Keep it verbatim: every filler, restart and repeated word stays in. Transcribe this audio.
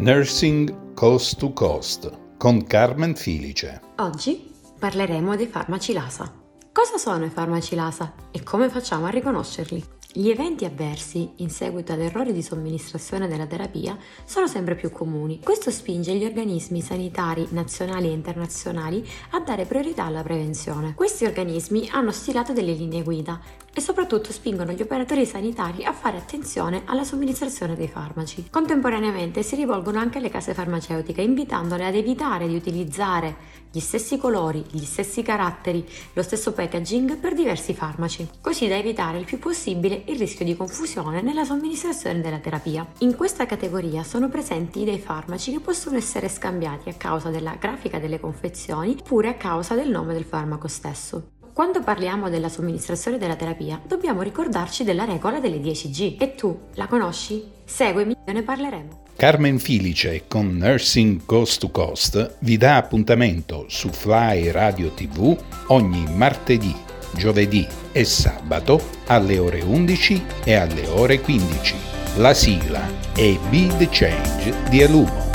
Nursing Coast to Coast con Carmen Filice. Oggi parleremo dei farmaci LASA. Cosa sono i farmaci LASA e come facciamo a riconoscerli? Gli eventi avversi in seguito ad errori di somministrazione della terapia sono sempre più comuni. Questo spinge gli organismi sanitari nazionali e internazionali a dare priorità alla prevenzione. Questi organismi hanno stilato delle linee guida e soprattutto spingono gli operatori sanitari a fare attenzione alla somministrazione dei farmaci. Contemporaneamente si rivolgono anche alle case farmaceutiche, invitandole ad evitare di utilizzare gli stessi colori, gli stessi caratteri, lo stesso packaging per diversi farmaci, così da evitare il più possibile il rischio di confusione nella somministrazione della terapia. In questa categoria sono presenti dei farmaci che possono essere scambiati a causa della grafica delle confezioni oppure a causa del nome del farmaco stesso. Quando parliamo della somministrazione della terapia, dobbiamo ricordarci della regola delle dieci G. E tu, la conosci? Seguimi, ne parleremo. Carmen Filice con Nursing Coast to Coast vi dà appuntamento su Fly Radio tivù ogni martedì, giovedì e sabato alle ore undici e alle ore quindici. La sigla è Be the Change di Alumo.